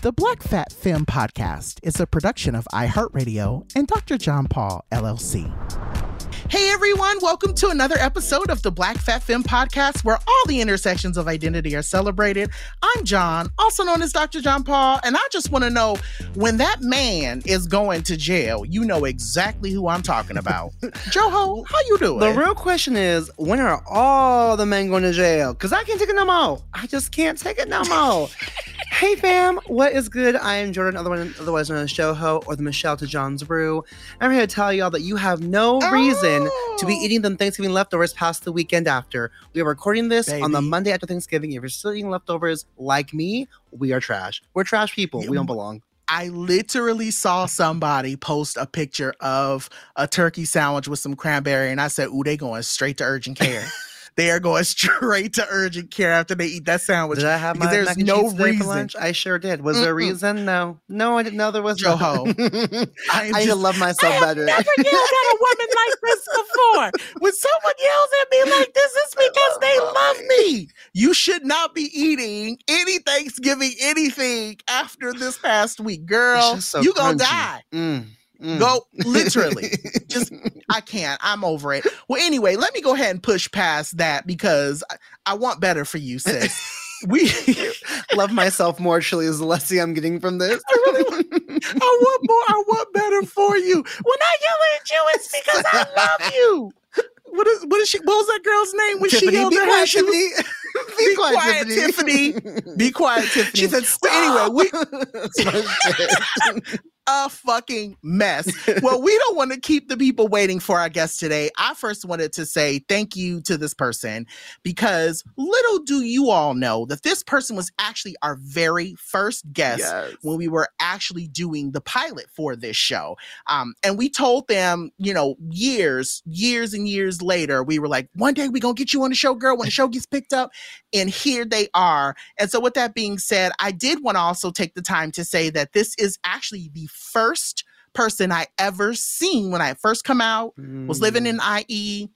The Black Fat Femme Podcast is a production of iHeartRadio and Dr. John Paul, LLC. Hey everyone, welcome to another episode of the Black Fat Femme Podcast, where all the intersections of identity are celebrated. I'm John, also known as Dr. John Paul, and I just want to know, when that man is going to jail, you know exactly who I'm talking about. Joho, how you doing? The real question is, when are all the men going to jail? Because I can't take it no more. I just can't take it no more. Hey fam, what is good? I am Jordan, otherwise known as Joho, or the Michelle to John's Brew. I'm here to tell y'all that you have no reason to be eating them Thanksgiving leftovers past the weekend after. We are recording this on the Monday after Thanksgiving. If you're still eating leftovers like me, we are trash. We're trash people. We don't belong. I literally saw somebody post a picture of a turkey sandwich with some cranberry, and I said, ooh, they going straight to urgent care. They are going straight to urgent care after they eat that sandwich. Did I have my mac and cheese today for lunch? I sure did. Was there a reason? No, I didn't know there was. Joho, I need to love myself better. I have never yelled at a woman like this before. When someone yells at me like this, it's because they love me. You should not be eating any Thanksgiving anything after this past week, girl. So you gonna die. No, literally. Just I can't. I'm over it. Well, anyway, let me go ahead and push past that because I want better for you, sis. We love myself more, truly, is the lesson I'm getting from this. I really want more. I want better for you. When I yell at you, it's because I love you. What was that girl's name when Tiffany, she yelled at her? Be quiet, Tiffany. Be quiet, Tiffany. She said, stop. Anyway, a fucking mess. Well, we don't want to keep the people waiting for our guest today. I first wanted to say thank you to this person because little do you all know that this person was actually our very first guest when we were actually doing the pilot for this show. And we told them, you know, years and years later, we were like, one day we're going to get you on the show, girl, when the show gets picked up. And here they are. And so with that being said, I did want to also take the time to say that this is actually the first person I ever seen when I first come out, was living in IE,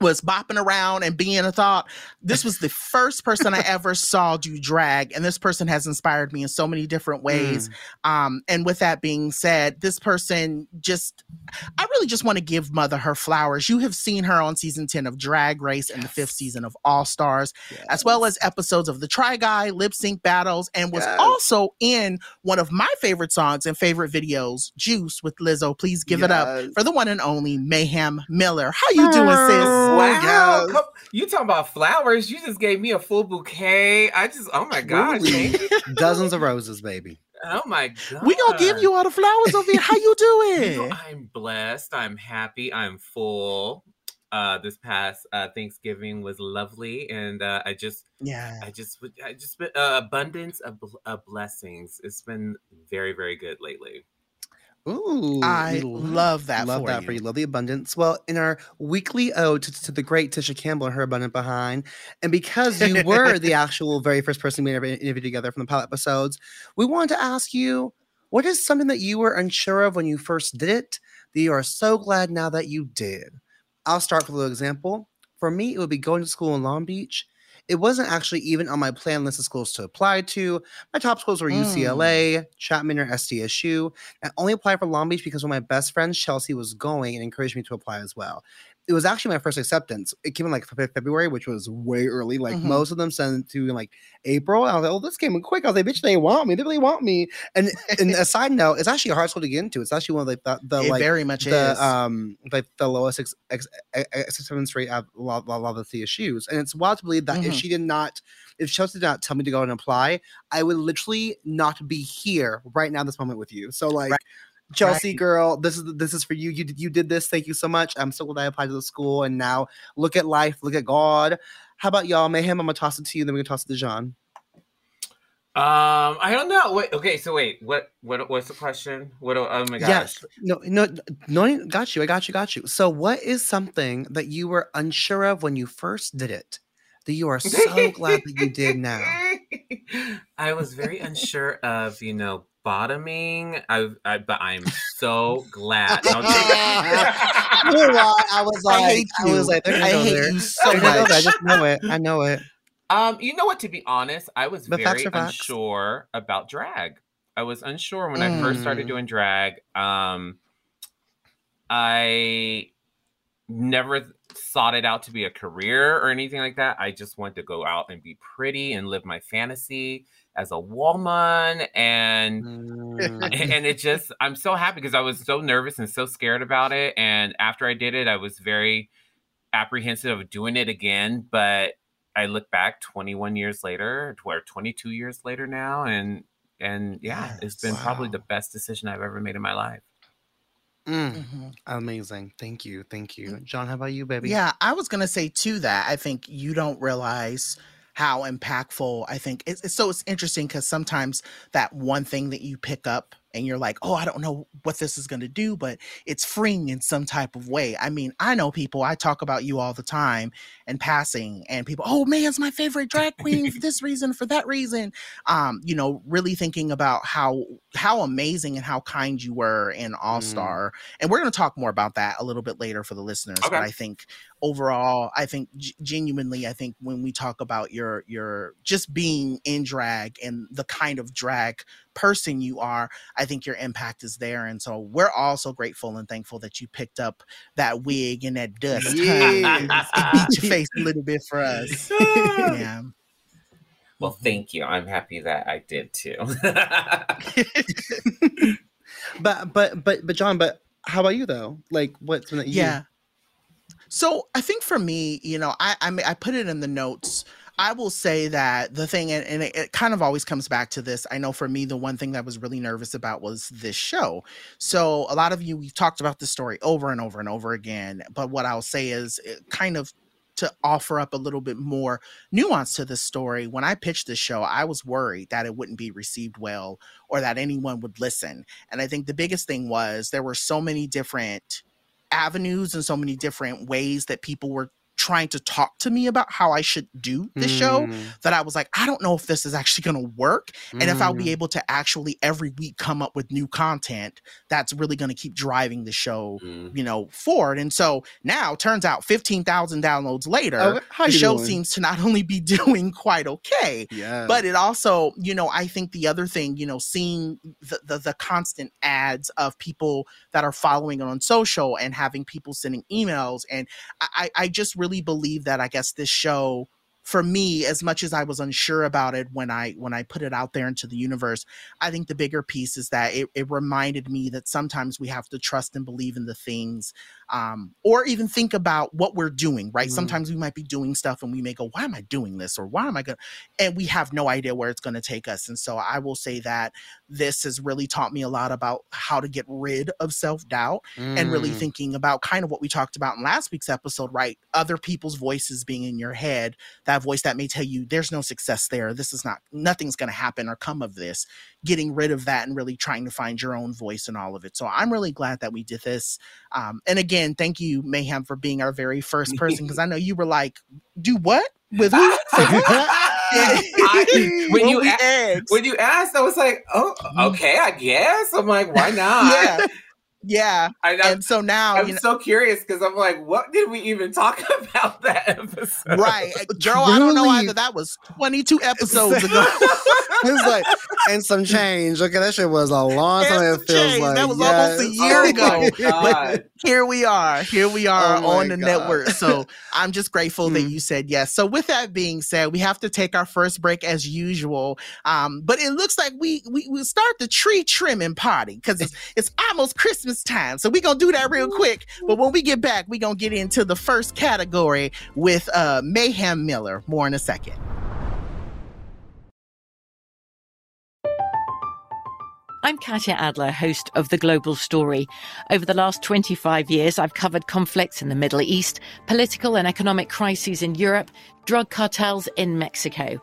was bopping around and being a thought. This was the first person I ever saw do drag, and this person has inspired me in so many different ways. And with that being said, this person I really just want to give Mother her flowers. You have seen her on season 10 of Drag Race and the 5th season of All Stars, as well as episodes of the Try Guy Lip Sync Battles, and was also in one of my favorite songs and favorite videos, Juice with Lizzo. Please give it up for the one and only Mayhem Miller. How you doing, sis? Wow, yes. couple, you talking about flowers? You just gave me a full bouquet. I just, oh my gosh, dozens of roses, baby. Oh my god, we gonna give you all the flowers over here. How you doing? You know, I'm blessed. I'm happy. I'm full. This past Thanksgiving was lovely, and I just abundance of blessings. It's been very, very good lately. Ooh, I love that. Love for that you. For you. Love the abundance. Well, in our weekly ode to the great Tisha Campbell and her abundant behind, and because you were the actual very first person we ever interviewed together from the pilot episodes, we wanted to ask you, what is something that you were unsure of when you first did it that you are so glad now that you did? I'll start with a little example. For me, it would be going to school in Long Beach. It wasn't actually even on my plan list of schools to apply to. My top schools were UCLA, Chapman, or SDSU. I only applied for Long Beach because one of my best friends, Chelsea, was going and encouraged me to apply as well. It was actually my first acceptance. It came in like February, which was way early. Like most of them sent it to in like April. And I was like, oh, this came in quick. I was like, bitch, they want me. They really want me. And a side note, it's actually a hard school to get into. It's actually one of the lowest acceptance rate of a lot of the issues. And it's wild to believe that if Chelsea did not tell me to go and apply, I would literally not be here right now, this moment with you. So like. Right. Chelsea, right. Girl, this is for you. You did this. Thank you so much. I'm so glad I applied to the school. And now look at life. Look at God. How about y'all? Mayhem, I'm going to toss it to you. Then we're going to toss it to John. I don't know. Wait, okay, so wait. What's the question? What? Oh, my gosh. Yes. No. Got you. So what is something that you were unsure of when you first did it that you are so glad that you did now? I was very unsure of, bottoming, but I'm so glad. I was like, I hate you so much. I just know it. I know it. You know what? To be honest, I was very unsure about drag. I was unsure when I first started doing drag. I never sought it out to be a career or anything like that. I just wanted to go out and be pretty and live my fantasy as a woman, and it just, I'm so happy because I was so nervous and so scared about it. And after I did it, I was very apprehensive of doing it again. But I look back 21 years later, or 22 years later now, and yeah, yes. It's been probably the best decision I've ever made in my life. Amazing. Thank you. John, how about you, baby? Yeah, I was going to say too that I think you don't realize how impactful. I think it's interesting because sometimes that one thing that you pick up and you're like, oh, I don't know what this is going to do, but it's freeing in some type of way. I mean, I know people, I talk about you all the time and passing, and people, oh man, it's my favorite drag queen for this reason, for that reason. Really thinking about how amazing and how kind you were in All Star. And we're going to talk more about that a little bit later for the listeners. Okay. But I think overall, I think genuinely, I think when we talk about your just being in drag and the kind of drag person you are, I think your impact is there. And so we're all so grateful and thankful that you picked up that wig and that dust. Yes. Beat your face a little bit for us. Yeah. Well, thank you. I'm happy that I did too. But John, but how about you though? Like what's that you... Yeah. So I think for me, I put it in the notes. I will say that the thing, and it kind of always comes back to this. I know for me, the one thing that I was really nervous about was this show. So a lot of you, we've talked about this story over and over and over again. But what I'll say is kind of to offer up a little bit more nuance to the story. When I pitched this show, I was worried that it wouldn't be received well or that anyone would listen. And I think the biggest thing was there were so many different avenues and so many different ways that people were trying to talk to me about how I should do the show that I was like, I don't know if this is actually going to work. And if I'll be able to actually every week come up with new content that's really going to keep driving the show, forward. And so now turns out 15,000 downloads later, the show seems to not only be doing quite okay, but it also, I think the other thing, seeing the constant ads of people that are following it on social and having people sending emails. And I just really believe that I guess this show for me, as much as I was unsure about it when I put it out there into the universe, I think the bigger piece is that it reminded me that sometimes we have to trust and believe in the things, or even think about what we're doing, right? Mm-hmm. Sometimes we might be doing stuff and we may go, why am I doing this? Or why am I going to, and we have no idea where it's going to take us. And so I will say that this has really taught me a lot about how to get rid of self-doubt and really thinking about kind of what we talked about in last week's episode, right? Other people's voices being in your head, that voice that may tell you there's no success there. This is not, nothing's going to happen or come of this, getting rid of that and really trying to find your own voice in all of it. So I'm really glad that we did this. And again, thank you, Mayhem, for being our very first person, because I know you were like, do what? With who? When you asked, I was like, oh, okay, I guess. I'm like, why not? Yeah. And so now I'm so curious, because I'm like, what did we even talk about that episode? Right. Girl, really? I don't know either. That was 22 episodes ago. It was like, and some change. Okay, that shit was a long time. It feels like that was almost a year ago. But here we are on the network. So I'm just grateful that you said yes. So with that being said, we have to take our first break as usual. But it looks like we start the tree trimming party, because it's almost Christmas time. So we're gonna do that real quick. But when we get back, we're gonna get into the first category with Mayhem Miller. More in a second. I'm Katya Adler, host of The Global Story. Over the last 25 years, I've covered conflicts in the Middle East, political and economic crises in Europe, drug cartels in Mexico.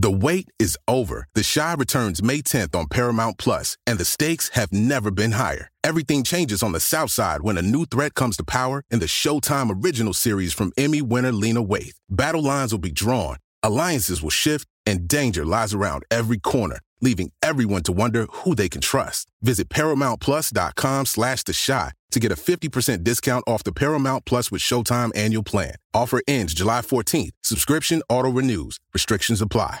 The wait is over. The Chi returns May 10th on Paramount Plus, and the stakes have never been higher. Everything changes on the South Side when a new threat comes to power in the Showtime original series from Emmy winner Lena Waithe. Battle lines will be drawn, alliances will shift, and danger lies around every corner, leaving everyone to wonder who they can trust. Visit ParamountPlus.com/TheShy to get a 50% discount off the Paramount Plus with Showtime annual plan. Offer ends July 14th. Subscription auto-renews. Restrictions apply.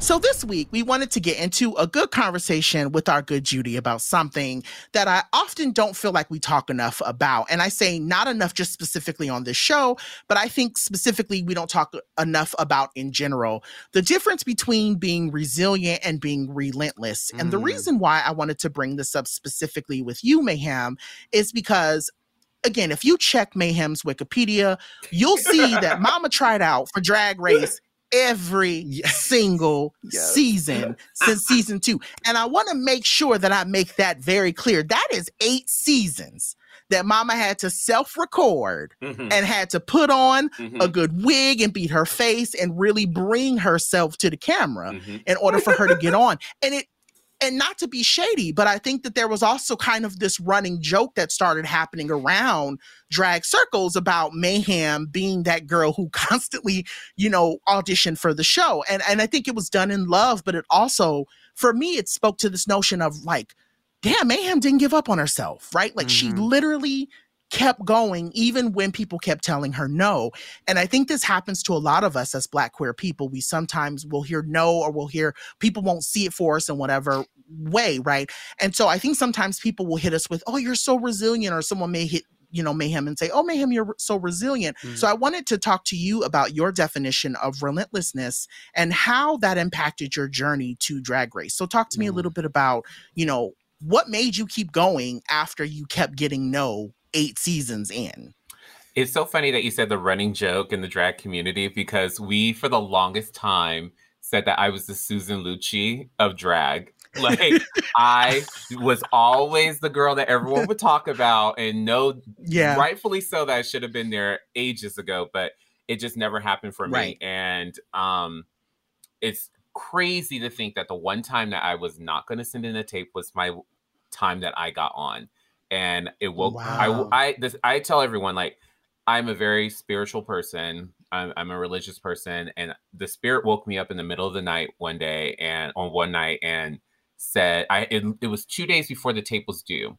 So this week, we wanted to get into a good conversation with our good Judy about something that I often don't feel like we talk enough about. And I say not enough just specifically on this show, but I think specifically we don't talk enough about in general. The difference between being resilient and being relentless. And the reason why I wanted to bring this up specifically with you, Mayhem, is because, again, if you check Mayhem's Wikipedia, you'll see that Mama tried out for Drag Race every single season since season 2. And I want to make sure that I make that very clear. That is 8 seasons that Mama had to self-record and had to put on a good wig and beat her face and really bring herself to the camera in order for her to get on. And it And not to be shady, but I think that there was also kind of this running joke that started happening around drag circles about Mayhem being that girl who constantly, you know, auditioned for the show. And I think it was done in love, but it also, for me, it spoke to this notion of like, damn, Mayhem didn't give up on herself, right? Like she literally kept going even when people kept telling her no. And I think this happens to a lot of us as Black queer people. We sometimes will hear no, or we'll hear people won't see it for us in whatever way, right? And so I think sometimes people will hit us with, oh, you're so resilient, or someone may hit, you know, Mayhem and say, oh, Mayhem, you're so resilient. So I wanted to talk to you about your definition of relentlessness and how that impacted your journey to Drag Race. So talk to me a little bit about, you know, what made you keep going after you kept getting no 8 seasons in? It's so funny that you said the running joke in the drag community, because we, for the longest time, said that I was the Susan Lucci of drag. Like, I was always the girl that everyone would talk about, and rightfully so, that I should have been there ages ago, but it just never happened for me. And it's crazy to think that the one time that I was not going to send in a tape was my time that I got on. And it woke. Wow. I tell everyone, like, I'm a very spiritual person. I'm a religious person, and the spirit woke me up in the middle of the night one night and said, it was 2 days before the tape was due,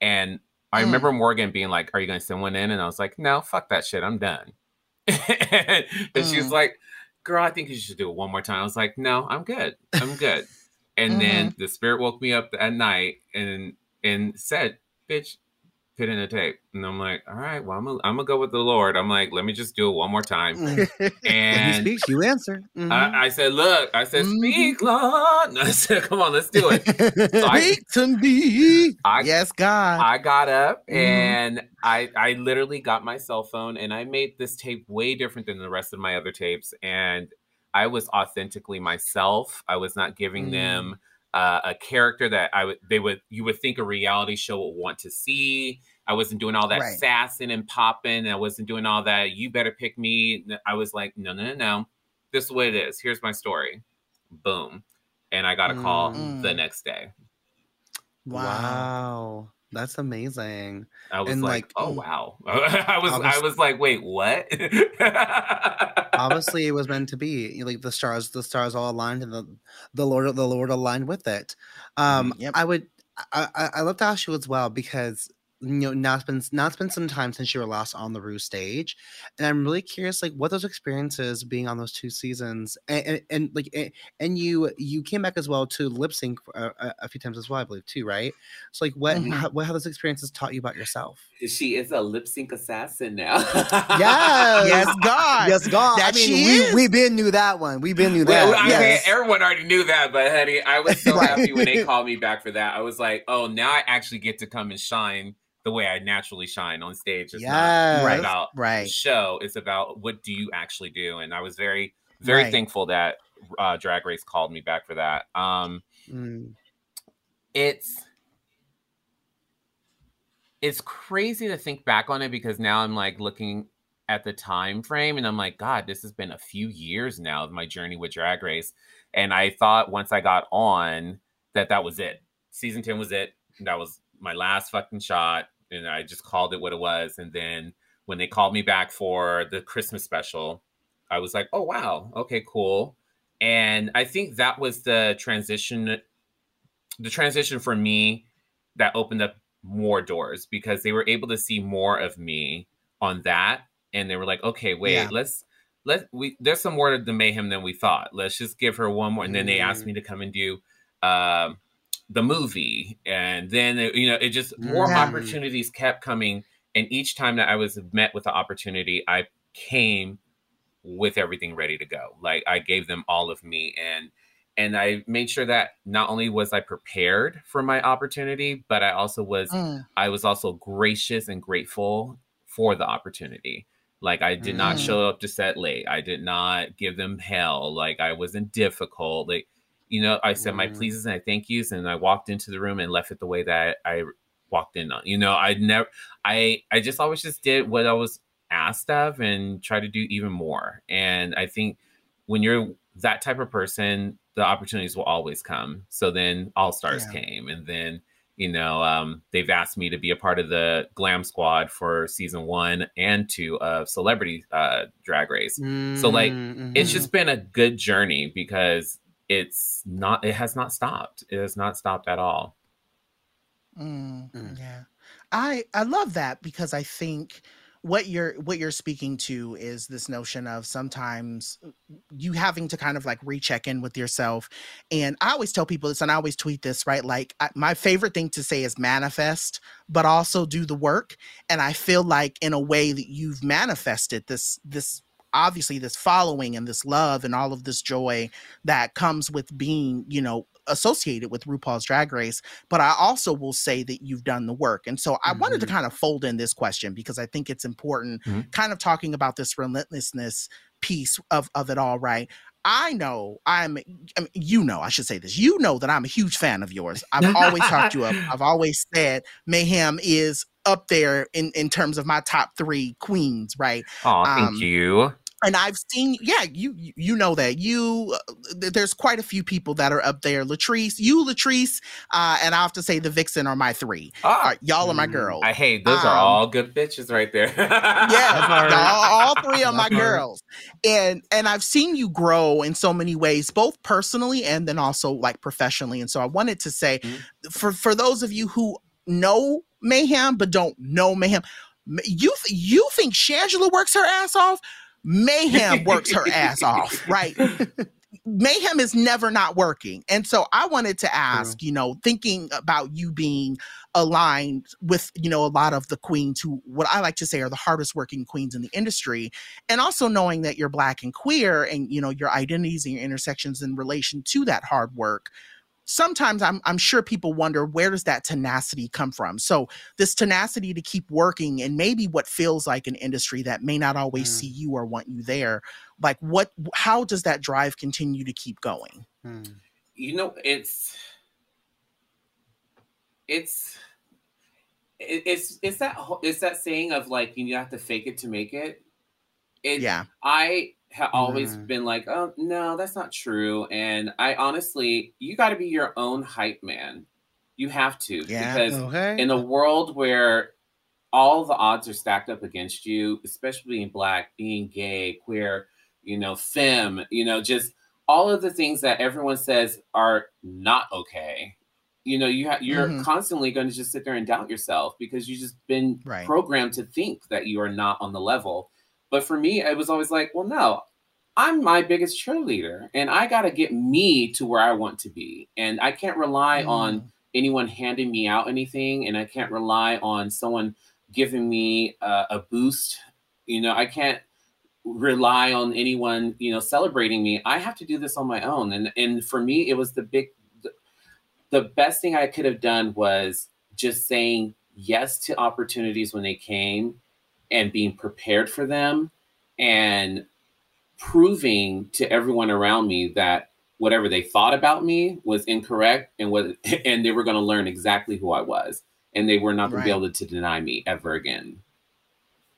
and I remember Morgan being like, "Are you going to send one in?" And I was like, "No, fuck that shit, I'm done." And she was like, "Girl, I think you should do it one more time." I was like, "No, I'm good. I'm good." And then the spirit woke me up at night and said, "Bitch, put in a tape." And I'm like, all right, well, I'm gonna go with the Lord. I'm like, let me just do it one more time. And he speaks, you answer. I said, speak, Lord. I said, come on, let's do it. So speak to me. Yes, God. I got up and I literally got my cell phone, and I made this tape way different than the rest of my other tapes. And I was authentically myself. I was not giving them a character that you would think a reality show would want to see. I wasn't doing all that sassing and popping. I wasn't doing all that, you better pick me. I was like, no. This is what it is. Here's my story. Boom. And I got a call the next day. Wow. That's amazing. I was like, oh, wow. I was like, wait, what? Obviously, it was meant to be. Like, the stars all aligned, and the Lord aligned with it. I love to ask you as well, because you know, now it's been some time since you were last on the Rue stage, and I'm really curious, like, what those experiences being on those 2 seasons, and you came back as well to lip sync a few times as well, I believe too, right? So like, how those experiences taught you about yourself? She is a lip sync assassin now. yes, God. That I mean, we've been knew that one. We've been knew that. I mean, everyone already knew that, but honey, I was so happy when they called me back for that. I was like, oh, now I actually get to come and shine the way I naturally shine on stage. It's not about show. It's about what do you actually do. And I was very, very thankful that Drag Race called me back for that. It's crazy to think back on it, because now I'm like looking at the time frame and I'm like, God, this has been a few years now of my journey with Drag Race. And I thought once I got on that was it. Season 10 was it. That was my last fucking shot. And I just called it what it was. And then when they called me back for the Christmas special, I was like, oh, wow. Okay, cool. And I think that was the transition for me that opened up more doors, because they were able to see more of me on that. And they were like, okay, wait, there's some more to the Mayhem than we thought. Let's just give her one more. And then they asked me to come and do, the movie. And then, you know, it just more opportunities kept coming. And each time that I was met with the opportunity, I came with everything ready to go. Like, I gave them all of me. And I made sure that not only was I prepared for my opportunity, but I was also gracious and grateful for the opportunity. Like, I did not show up to set late. I did not give them hell. Like, I wasn't difficult. Like, you know, I said my pleases and I thank yous, and I walked into the room and left it the way that I walked in on. You know, I just always did what I was asked of and tried to do even more. And I think when you're that type of person, the opportunities will always come. So then All Stars came, and then, you know, they've asked me to be a part of the glam squad for season 1 and 2 of Celebrity Drag Race. So like, it's just been a good journey because it has not stopped. It has not stopped at all. Yeah. I love that, because I think what you're speaking to is this notion of sometimes you having to kind of like recheck in with yourself. And I always tell people this, and I always tweet this, right? Like, my favorite thing to say is manifest, but also do the work. And I feel like in a way that you've manifested this obviously this following and this love and all of this joy that comes with being, you know, associated with RuPaul's Drag Race, but I also will say that you've done the work. And so I wanted to kind of fold in this question, because I think it's important, kind of talking about this relentlessness piece of it all, right? I know you know that I'm a huge fan of yours. I've always talked you up. I've always said Mayhem is up there in terms of my top 3 queens, right? Oh, thank you. And I've seen, you know that. There's quite a few people that are up there. Latrice, and I have to say the Vixen are my 3. Y'all are my girls. Hey, those are all good bitches right there. Yeah, all 3 are my girls. And I've seen you grow in so many ways, both personally and then also like professionally. And so I wanted to say, for those of you who know Mayhem but don't know Mayhem, you think Shangela works her ass off? Mayhem works her ass off, right? Mayhem is never not working. And so I wanted to ask, you know, thinking about you being aligned with, you know, a lot of the queens who, what I like to say, are the hardest working queens in the industry, and also knowing that you're Black and queer, and, you know, your identities and your intersections in relation to that hard work. Sometimes I'm sure people wonder, where does that tenacity come from? So this tenacity to keep working, and maybe what feels like an industry that may not always see you or want you there, like how does that drive continue to keep going? You know, it's that saying of like, you have to fake it to make it. I have always been like, oh, no, that's not true. And I honestly, you got to be your own hype man. You have to. Yeah, because in a world where all the odds are stacked up against you, especially being Black, being gay, queer, you know, femme, you know, just all of the things that everyone says are not okay. You know, you're constantly going to just sit there and doubt yourself, because you've just been programmed to think that you are not on the level. But for me, it was always like, well, no, I'm my biggest cheerleader, and I got to get me to where I want to be. And I can't rely on anyone handing me out anything, and I can't rely on someone giving me a boost. You know, I can't rely on anyone, you know, celebrating me. I have to do this on my own. And for me, it was the best thing I could have done was just saying yes to opportunities when they came, and being prepared for them, and proving to everyone around me that whatever they thought about me was incorrect, and they were going to learn exactly who I was, and they were not going to be able to deny me ever again.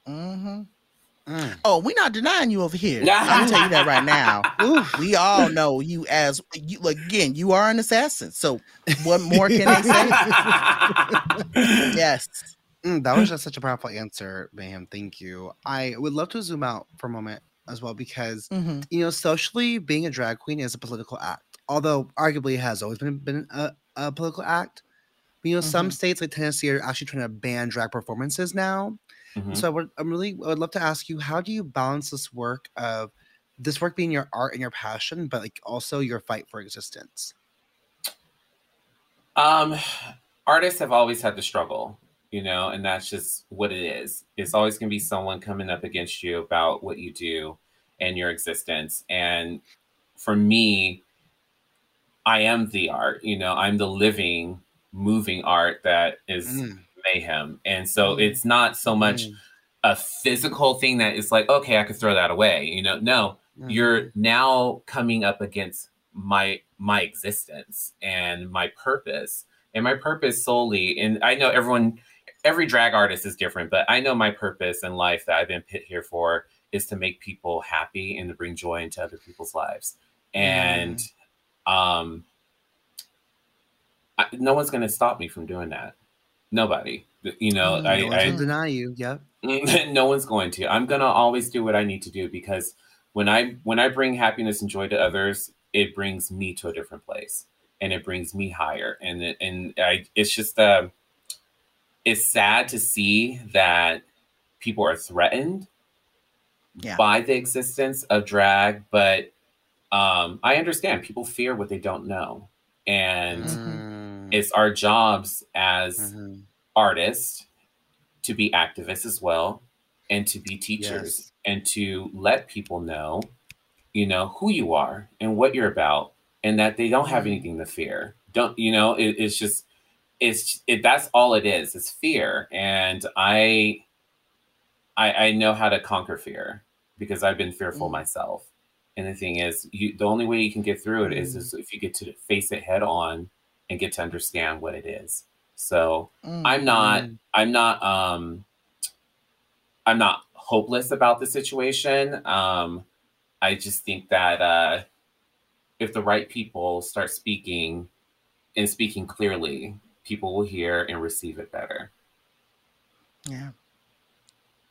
Oh, we're not denying you over here. I'll tell you that right now. Ooh, we all know you as you, again, you are an assassin. So what more can they say? Yes. That was just such a powerful answer, Mayhem. Thank you. I would love to zoom out for a moment as well, because, you know, socially, being a drag queen is a political act, although arguably it has always been a political act. But, you know, some states like Tennessee are actually trying to ban drag performances now. So I would love to ask you, how do you balance this work being your art and your passion, but like also your fight for existence? Artists have always had the struggle. You know, and that's just what it is. It's always going to be someone coming up against you about what you do and your existence. And for me, I am the art. You know, I'm the living, moving art that is Mayhem. And so it's not so much a physical thing that it's like, okay, I could throw that away. You know, no, you're now coming up against my existence and my purpose. And my purpose solely, and I know every drag artist is different, but I know my purpose in life that I've been put here for is to make people happy and to bring joy into other people's lives. And no one's going to stop me from doing that. Nobody. You know, no one's going to deny you. Yep. No one's going to. I'm going to always do what I need to do, because when I bring happiness and joy to others, it brings me to a different place, and it brings me higher. And it's just it's sad to see that people are threatened by the existence of drag, but I understand people fear what they don't know. And it's our jobs as artists to be activists as well, and to be teachers, and to let people know, you know, who you are and what you're about, and that they don't have anything to fear. That's all it is. It's fear. And I know how to conquer fear, because I've been fearful myself. And the thing is, the only way you can get through it is if you get to face it head on and get to understand what it is. So I'm not hopeless about the situation. I just think that if the right people start speaking and speaking clearly, people will hear and receive it better. Yeah.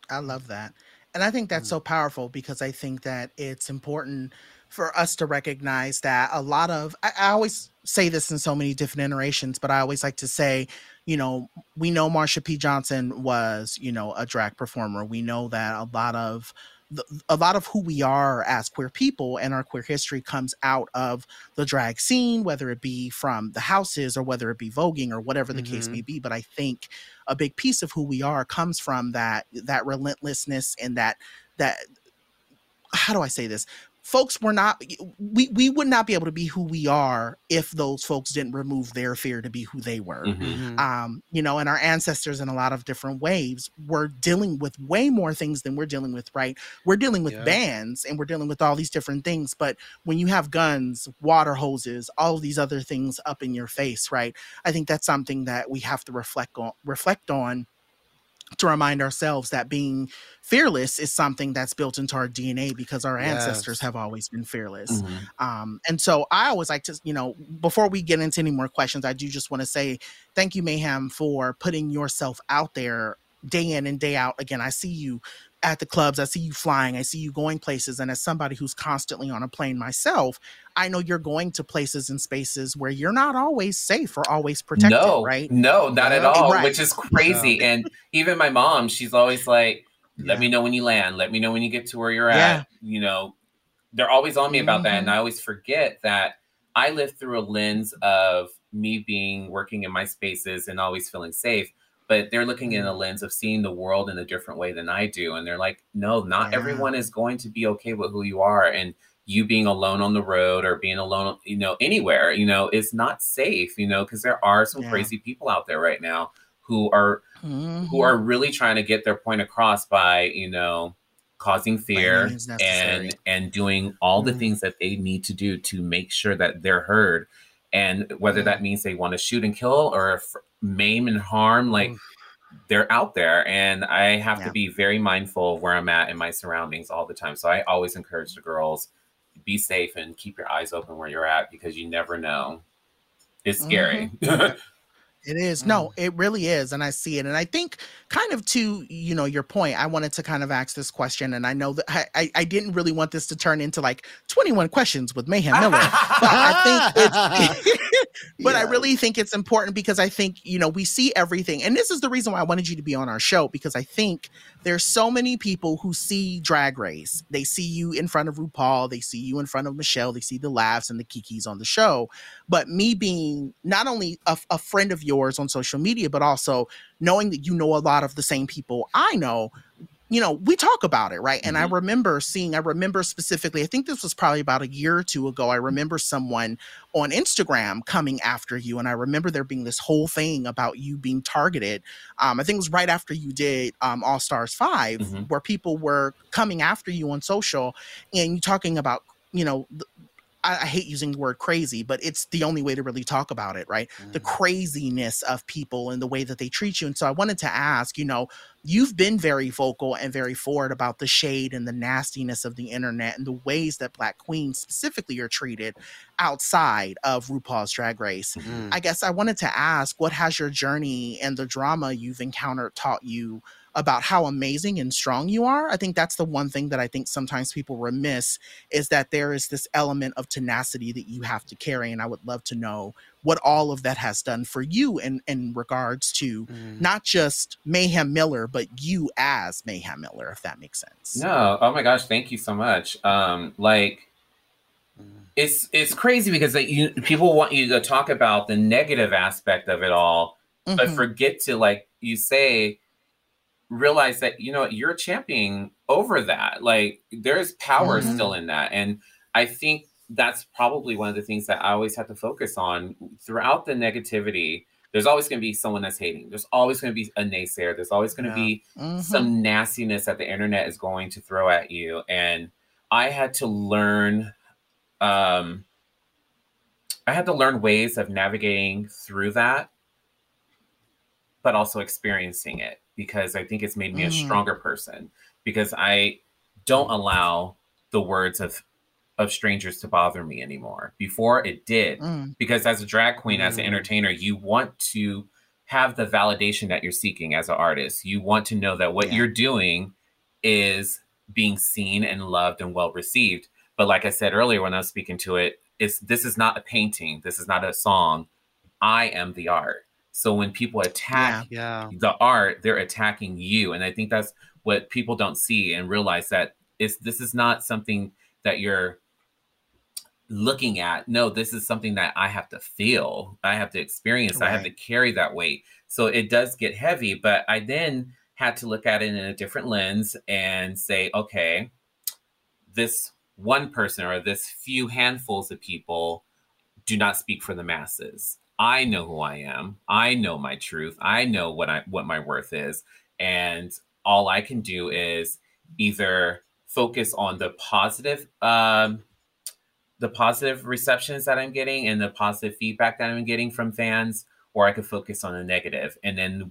I love that. And I think that's so powerful, because I think that it's important for us to recognize that a lot of, I always say this in so many different iterations, but I always like to say, you know, we know Marsha P. Johnson was, you know, a drag performer. We know that a lot of who we are as queer people and our queer history comes out of the drag scene, whether it be from the houses or whether it be voguing or whatever the case may be. But I think a big piece of who we are comes from that relentlessness and that how do I say this? Folks were not, we would not be able to be who we are if those folks didn't remove their fear to be who they were. You know, and our ancestors in a lot of different ways were dealing with way more things than we're dealing with, right? We're dealing with bans, and we're dealing with all these different things. But when you have guns, water hoses, all of these other things up in your face, right? I think that's something that we have to reflect on. To remind ourselves that being fearless is something that's built into our DNA, because our ancestors have always been fearless. And so I always like to, you know, before we get into any more questions, I do just want to say thank you, Mayhem, for putting yourself out there day in and day out. Again, I see you at the clubs, I see you flying, I see you going places. And as somebody who's constantly on a plane myself, I know you're going to places and spaces where you're not always safe or always protected, right? No, not at all, right. Which is crazy. No. And even my mom, she's always like, let me know when you land, let me know when you get to where you're at. You know, they're always on me about that. And I always forget that I live through a lens of me working in my spaces and always feeling safe. But they're looking in a lens of seeing the world in a different way than I do. And they're like, no, not everyone is going to be okay with who you are. And you being alone on the road or being alone, you know, anywhere, you know, it's not safe, you know, because there are some crazy people out there right now who are really trying to get their point across by, you know, causing fear and doing all the things that they need to do to make sure that they're heard. And whether that means they want to shoot and kill or maim and harm, like they're out there, and I have to be very mindful of where I'm at and my surroundings all the time. So I always encourage the girls, be safe and keep your eyes open where you're at, because you never know. It's scary. It is. No, it really is. And I see it. And I think kind of to, you know, your point, I wanted to kind of ask this question. And I know that I didn't really want this to turn into like 21 questions with Mayhem Miller. But I really think it's important, because I think, you know, we see everything. And this is the reason why I wanted you to be on our show, because I think there's so many people who see Drag Race. They see you in front of RuPaul. They see you in front of Michelle. They see the laughs and the kikis on the show. But me being not only a friend of yours on social media, but also knowing that you know a lot of the same people I know, you know, we talk about it, right? And I remember specifically, I think this was probably about a year or two ago, I remember someone on Instagram coming after you, and I remember there being this whole thing about you being targeted. I think it was right after you did All Stars 5, where people were coming after you on social, and you talking about, you know, I hate using the word crazy, but it's the only way to really talk about it, right? The craziness of people and the way that they treat you. And so I wanted to ask, you know, you've been very vocal and very forward about the shade and the nastiness of the internet and the ways that Black queens specifically are treated outside of RuPaul's Drag Race. Mm-hmm. I guess I wanted to ask, what has your journey and the drama you've encountered taught you about how amazing and strong you are? I think that's the one thing that I think sometimes people remiss, is that there is this element of tenacity that you have to carry. And I would love to know what all of that has done for you in regards to not just Mayhem Miller, but you as Mayhem Miller, if that makes sense. No, oh my gosh, thank you so much. It's crazy because people want you to talk about the negative aspect of it all, but forget to, like you say, realize that, you know, you're championing over that. Like, there's power still in that. And I think that's probably one of the things that I always have to focus on throughout the negativity. There's always going to be someone that's hating. There's always going to be a naysayer. There's always going to be some nastiness that the internet is going to throw at you. And I had to learn, ways of navigating through that, but also experiencing it, because I think it's made me a stronger person, because I don't allow the words of strangers to bother me anymore. Before it did, because as a drag queen, as an entertainer, you want to have the validation that you're seeking as an artist. You want to know that what you're doing is being seen and loved and well received. But like I said earlier, when I was speaking to it, this is not a painting. This is not a song. I am the art. So when people attack the art, they're attacking you. And I think that's what people don't see and realize, that this is not something that you're looking at. No, this is something that I have to feel. I have to experience. Right. I have to carry that weight. So it does get heavy. But I then had to look at it in a different lens and say, okay, this one person or this few handfuls of people do not speak for the masses. I know who I am. I know my truth. I know what my worth is. And all I can do is either focus on the positive receptions that I'm getting and the positive feedback that I'm getting from fans, or I could focus on the negative. And then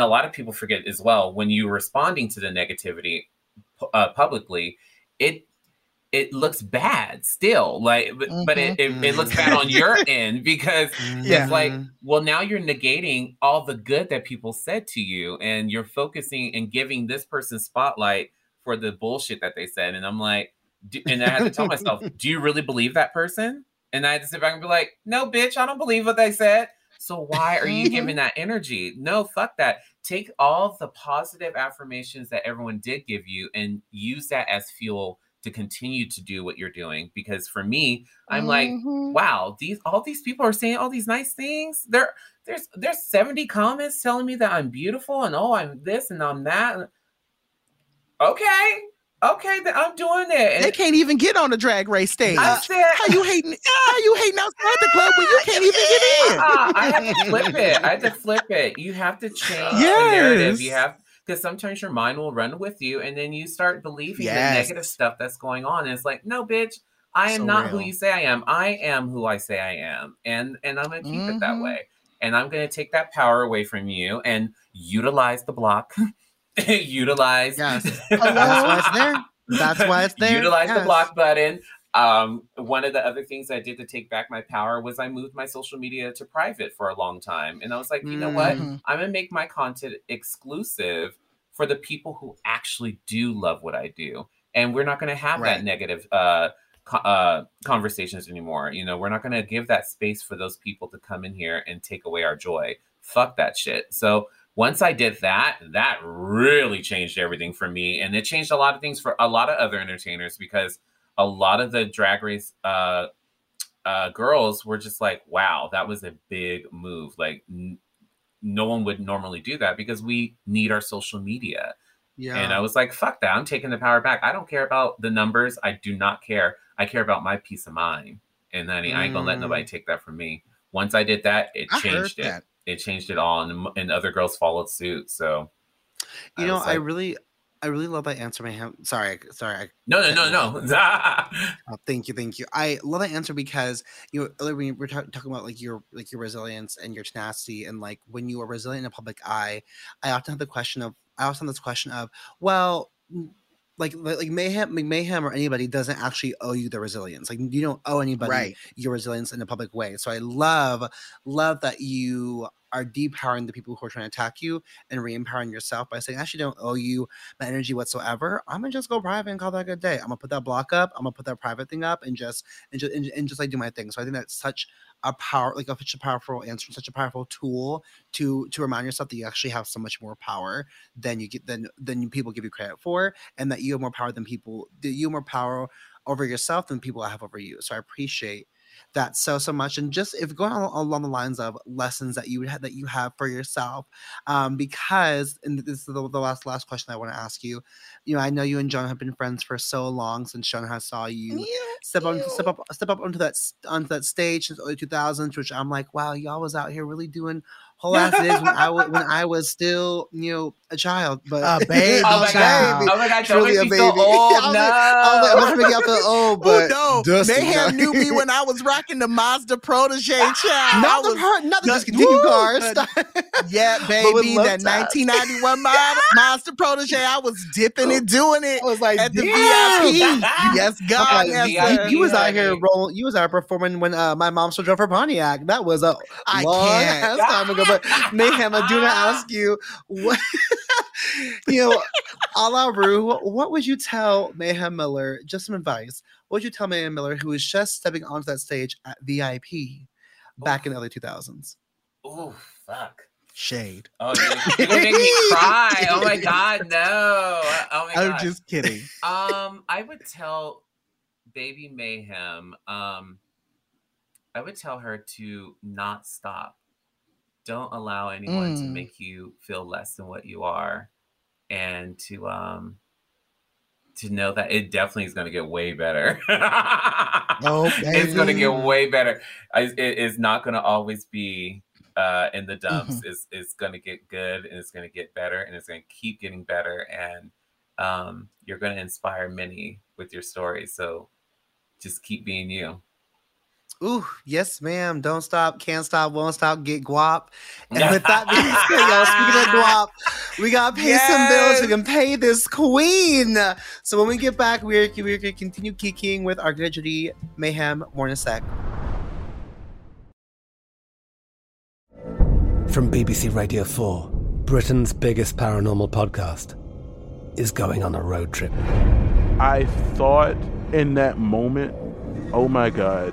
a lot of people forget as well, when you're responding to the negativity publicly, it looks bad still, like, but it looks bad on your end, because it's like, well, now you're negating all the good that people said to you, and you're focusing and giving this person spotlight for the bullshit that they said. And I'm like, and I had to tell myself, do you really believe that person? And I had to sit back and be like, no, bitch, I don't believe what they said. So why are you giving that energy? No, fuck that. Take all the positive affirmations that everyone did give you and use that as fuel to continue to do what you're doing. Because for me, I'm like, wow, all these people are saying all these nice things. There's 70 comments telling me that I'm beautiful and I'm this and I'm that. Okay, then I'm doing it. And they can't even get on the drag race stage. I said, how you hating outside the club when you can't even get in? I had to flip it. You have to change the narrative. You have. Because sometimes your mind will run with you, and then you start believing the negative stuff that's going on. And it's like, no, bitch, I am not who you say I am. I am who I say I am. And I'm going to keep it that way. And I'm going to take that power away from you and utilize the block. That's why it's there. Utilize the block button. One of the other things I did to take back my power was I moved my social media to private for a long time. And I was like, you know what? I'm going to make my content exclusive for the people who actually do love what I do. And we're not going to have that negative conversations anymore. You know, we're not going to give that space for those people to come in here and take away our joy. Fuck that shit. So once I did that, that really changed everything for me. And it changed a lot of things for a lot of other entertainers, because a lot of the Drag Race girls were just like, wow, that was a big move. Like, no one would normally do that, because we need our social media. Yeah. And I was like, fuck that. I'm taking the power back. I don't care about the numbers. I do not care. I care about my peace of mind. And honey, I ain't going to let nobody take that from me. Once I did that, it changed it all. And other girls followed suit. So, you know, like, I really... I really love that answer, Mayhem. Sorry. No. Thank you. I love that answer because, you know, we were talking about like your resilience and your tenacity, and like when you are resilient in the public eye, I often have this question of, well, like Mayhem or anybody doesn't actually owe you the resilience. Like you don't owe anybody your resilience in a public way. So I love that you are depowering the people who are trying to attack you and re-empowering yourself by saying, I actually don't owe you my energy whatsoever. I'm going to just go private and call that a good day. I'm going to put that block up. I'm going to put that private thing up and just like do my thing. So I think that's such a powerful answer, such a powerful tool to remind yourself that you actually have so much more power than people give you credit for, and that you have more power than people, that you have more power over yourself than people have over you. So I appreciate that so much, and just if going along the lines of lessons that you have for yourself, because, and this is the last question I want to ask you. You know, I know you and John have been friends for so long since John has saw you step up onto that stage since early 2000s, which I'm like, wow, y'all was out here really doing whole ass days when I was still, you know, a child, but a baby. Oh my god! Oh my god! Don't make me feel old. I was making y'all feel old, but Mayhem knew me when I was rocking the Mazda Protege, child. Discontinued cars. Yeah, baby, that 1991 Mazda Protege. I was dipping it, doing it. I was like at the VIP. Yes, God. You was out here rolling. You was out performing when my mom still drove her Pontiac. That was a long time ago. But Mayhem, I do not ask you what you know. A la Ru, what would you tell Mayhem Miller? Just some advice. What would you tell Mayhem Miller, who is just stepping onto that stage at VIP back in the early 2000s? Oh fuck, shade. Oh, you're gonna make me cry. Oh my god, no. Oh my god. I'm just kidding. I would tell Baby Mayhem. I would tell her to not stop. Don't allow anyone to make you feel less than what you are, and to know that it definitely is going to get way better. Okay. It's going to get way better. It is not going to always be in the dumps. Mm-hmm. It's going to get good, and it's going to get better, and it's going to keep getting better. And you're going to inspire many with your story. So just keep being you. Ooh, yes, ma'am. Don't stop, can't stop, won't stop, get guap. And with that being said, y'all, speaking of guap, we got to pay some bills. We can pay this queen. So when we get back, we're going to continue geeking with our good Judy Mayhem. More in a sec. From BBC Radio 4, Britain's biggest paranormal podcast is going on a road trip. I thought in that moment, oh my God,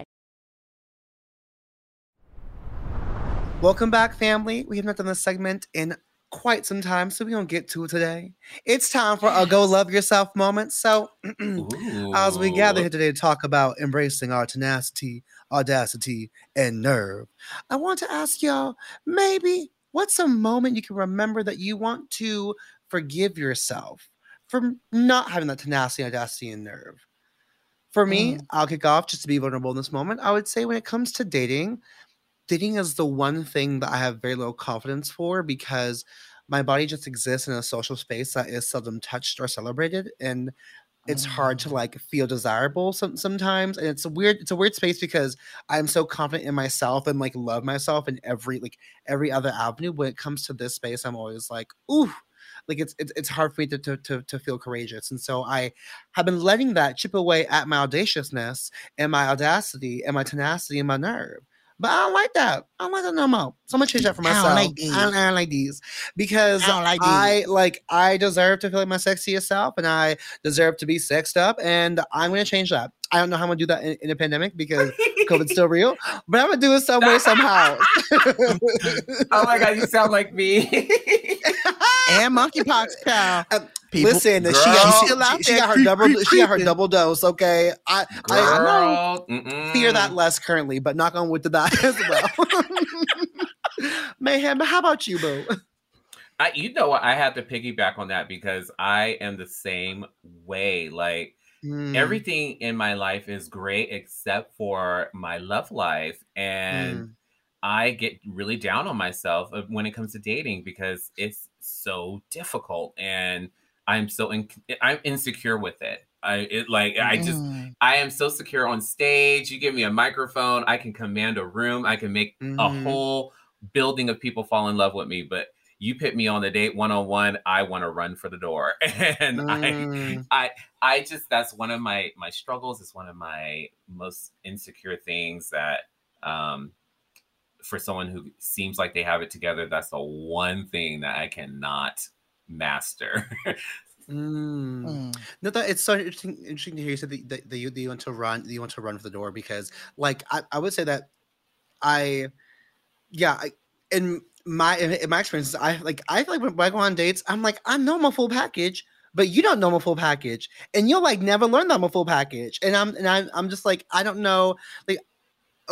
Welcome back, family. We have not done this segment in quite some time, so we're going to get to it today. It's time for a Go Love Yourself moment. So as we gather here today to talk about embracing our tenacity, audacity, and nerve, I want to ask y'all, maybe what's a moment you can remember that you want to forgive yourself for not having that tenacity, audacity, and nerve? For me, I'll kick off just to be vulnerable in this moment. I would say when it comes to dating, dating is the one thing that I have very little confidence for because my body just exists in a social space that is seldom touched or celebrated, and it's hard to like feel desirable sometimes. And it's a weird space because I'm so confident in myself and like love myself in every other avenue. When it comes to this space, I'm always like, ooh. Like it's hard for me to feel courageous. And so I have been letting that chip away at my audaciousness and my audacity and my tenacity and my nerve. But I don't like that. I don't like that no more. So I'm gonna change that for myself. I don't like these. Because I deserve to feel like my sexiest self and I deserve to be sexed up, and I'm gonna change that. I don't know how I'm gonna do that in a pandemic because COVID's still real, but I'm gonna do it some way, somehow. Oh my God, you sound like me. And monkeypox, pal. Listen, she got her double dose, okay? I fear that less currently, but knock on wood to that as well. Mayhem, how about you, boo? You know what? I have to piggyback on that because I am the same way. Like, everything in my life is great except for my love life. And I get really down on myself when it comes to dating because it's so difficult and I'm so I'm insecure with it. I am so secure on stage. You give me a microphone, I can command a room. I can make a whole building of people fall in love with me. But you put me on the date one-on-one, I want to run for the door. And I just, that's one of my struggles. It's one of my most insecure things that, for someone who seems like they have it together, that's the one thing that I cannot master. No, that it's so interesting to hear you say that you want to run for the door because, like, I would say that in my experiences, I feel like when I go on dates, I'm like, I know my full package. But you don't know my full package, and you'll like never learn that my full package. And I'm just like, I don't know,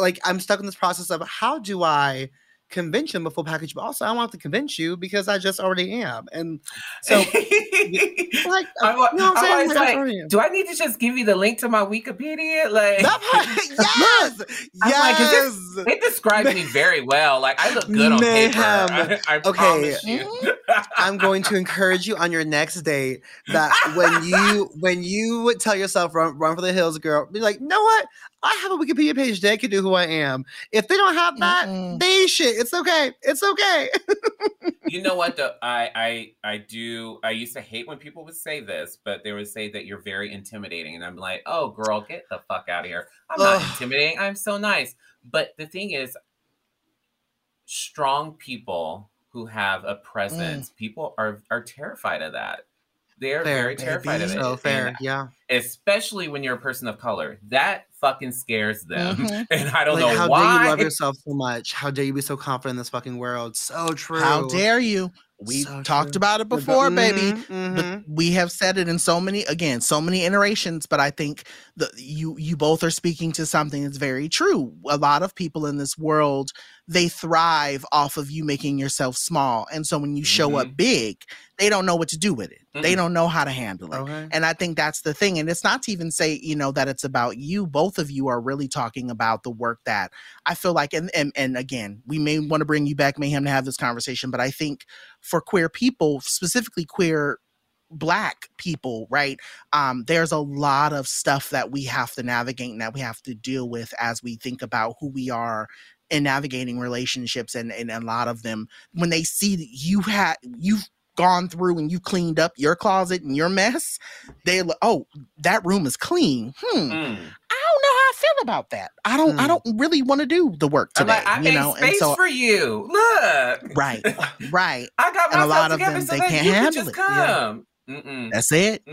like I'm stuck in this process of how do I convince you my full package, but also I don't have to convince you because I just already am. And so, like, do I need to just give you the link to my Wikipedia? Like, yes. Like, it describes me very well. Like, I look good on paper. I promise you. I'm going to encourage you on your next date that when you tell yourself run for the hills, girl, be like, you know what? I have a Wikipedia page that can do who I am. If they don't have that, they shit. It's okay. It's okay. You know what? Though? I used to hate when people would say this, but they would say that you're very intimidating, and I'm like, oh girl, get the fuck out of here. I'm not intimidating. I'm so nice. But the thing is, strong people who have a presence, people are terrified of that. They're very terrified of it. So fair, yeah. Especially when you're a person of color. That fucking scares them. And I don't know why. How dare you love yourself so much? How dare you be so confident in this fucking world? So true. How dare you? We talked about it before, baby. But we have said it in so many iterations, but I think you both are speaking to something that's very true. A lot of people in this world, they thrive off of you making yourself small. And so when you show up big, they don't know what to do with it. They don't know how to handle it. Okay. And I think that's the thing. And it's not to even say, you know, that it's about you. Both of you are really talking about the work that I feel like, and again, we may want to bring you back, Mayhem, to have this conversation, but I think for queer people, specifically queer Black people, right? There's a lot of stuff that we have to navigate and that we have to deal with as we think about who we are in navigating relationships. And a lot of them, when they see that you've gone through and you cleaned up your closet and your mess, they're like, oh, that room is clean. I don't know how I feel about that. I don't really want to do the work today. Like, I made space for you. Look. Right. I got myself and a lot together of them, so they can't handle it. Come. Yeah.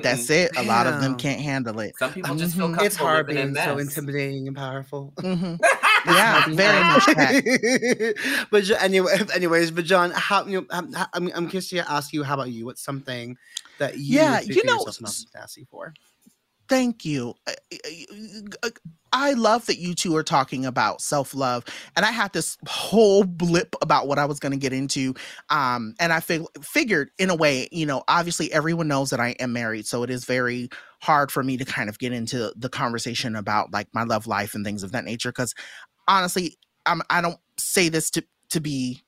That's it. A lot of them can't handle it. Some people just feel comfortable. It's hard being so intimidating and powerful. Yeah, very much. But anyways, John, I'm curious to ask you, how about you? What's something that you for? Thank you. I love that you two are talking about self-love. And I had this whole blip about what I was going to get into. And I figured in a way, obviously everyone knows that I am married. So it is very hard for me to kind of get into the conversation about like my love life and things of that nature. Because honestly, I don't say this to be,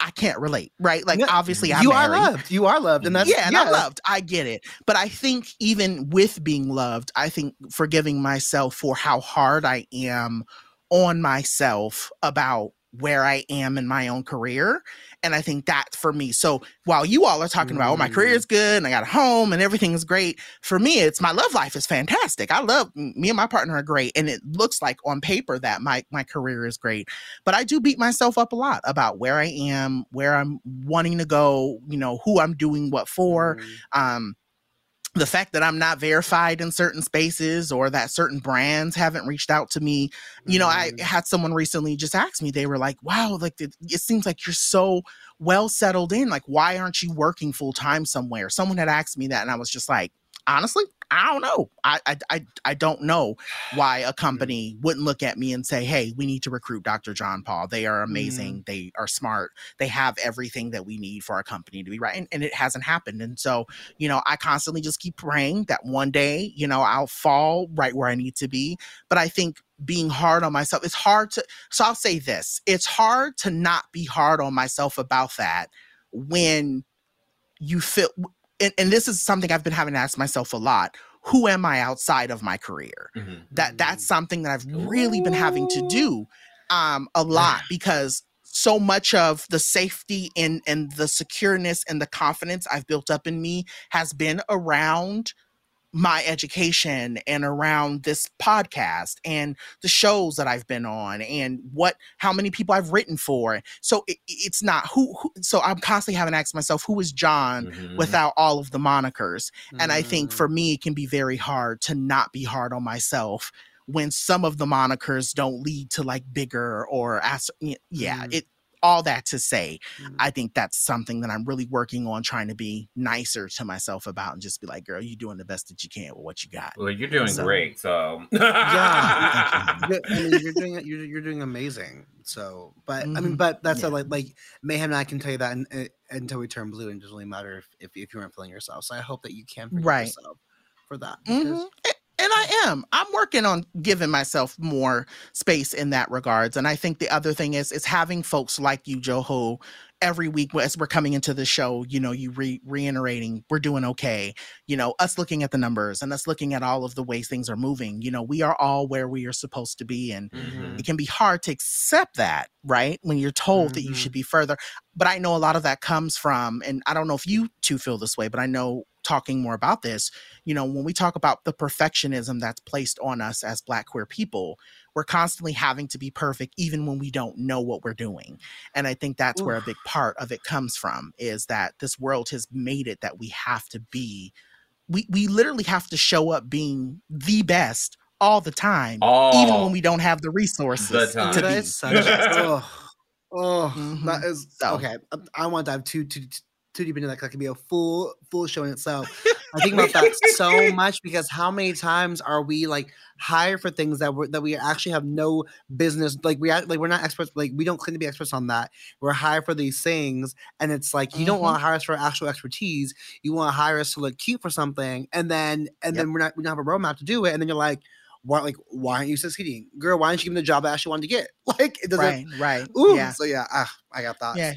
I can't relate, right? Like, obviously, I'm married. You are loved. And that's, and I'm loved. I get it. But I think even with being loved, I think forgiving myself for how hard I am on myself about where I am in my own career. And I think that for me, so while you all are talking about, oh, my career is good and I got a home and everything is great, for me, it's my love life is fantastic. Me and my partner are great. And it looks like on paper that my career is great. But I do beat myself up a lot about where I am, where I'm wanting to go, who I'm doing what for. The fact that I'm not verified in certain spaces or that certain brands haven't reached out to me. I had someone recently just ask me, they were like, wow, like it seems like you're so well settled in. Like, why aren't you working full time somewhere? Someone had asked me that. And I was just like, honestly, I don't know. I don't know why a company wouldn't look at me and say, hey, we need to recruit Dr. John Paul. They are amazing. They are smart. They have everything that we need for our company to be right. And it hasn't happened. And so, I constantly just keep praying that one day, I'll fall right where I need to be. But I think being hard on myself, it's hard to, so I'll say this, it's hard to not be hard on myself about that when you feel, and this is something I've been having to ask myself a lot. Who am I outside of my career? That's something that I've really been having to do a lot, because so much of the safety and the secureness and the confidence I've built up in me has been around my education and around this podcast and the shows that I've been on and how many people I've written for. So it's not who. So I'm constantly having to ask myself, who is John without all of the monikers? And I think for me, it can be very hard to not be hard on myself when some of the monikers don't lead to like bigger or all that to say, I think that's something that I'm really working on, trying to be nicer to myself about and just be like, girl, you're doing the best that you can with what you got. Well, you're doing great. So yeah, you're doing amazing. So, but that's like Mayhem and I can tell you that until we turn blue, and it doesn't really matter if you aren't feeling yourself. So I hope that you can forgive yourself for that. And I am. I'm working on giving myself more space in that regards. And I think the other thing is having folks like you, Joho, every week as we're coming into the show, you reiterating, we're doing okay. Us looking at the numbers and us looking at all of the ways things are moving. We are all where we are supposed to be. And it can be hard to accept that, right? When you're told that you should be further. But I know a lot of that comes from, and I don't know if you two feel this way, but I know talking more about this, when we talk about the perfectionism that's placed on us as Black queer people, we're constantly having to be perfect even when we don't know what we're doing. And I think that's where a big part of it comes from, is that this world has made it that we have to be, we literally have to show up being the best all the time, even when we don't have the resources to be. That is so. Okay. I want to have too deep into that could be a full show in itself. I think about that so much, because how many times are we like hired for things that we actually have no business, we're not experts, we don't claim to be experts on that. We're hired for these things, and it's like you don't want to hire us for actual expertise. You want to hire us to look cute for something, and then we don't have a roadmap to do it, and then you're like, why aren't you succeeding? Girl, why didn't you give me the job I actually wanted to get? Like, it doesn't. Right. Ooh, yeah. So yeah, I got thoughts. Yeah.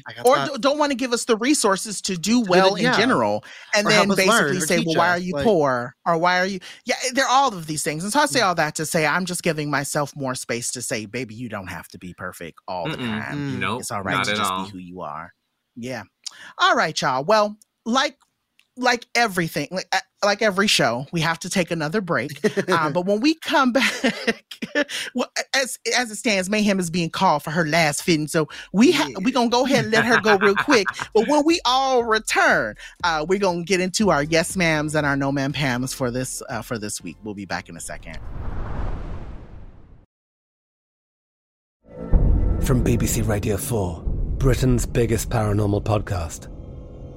Don't want to give us the resources to do well in general. And then basically say, well, why are you poor? Or why are you? Yeah, they're all of these things. And so I say all that to say, I'm just giving myself more space to say, baby, you don't have to be perfect all the time. No, it's all right to just be who you are. Yeah. All right, y'all. Well, like everything, like every show, we have to take another break. But when we come back, well, as it stands, Mayhem is being called for her last fitting. So we're going to go ahead and let her go real quick. But when we all return, we're going to get into our yes ma'ams and our no ma'am pams for this week. We'll be back in a second. From BBC Radio 4, Britain's biggest paranormal podcast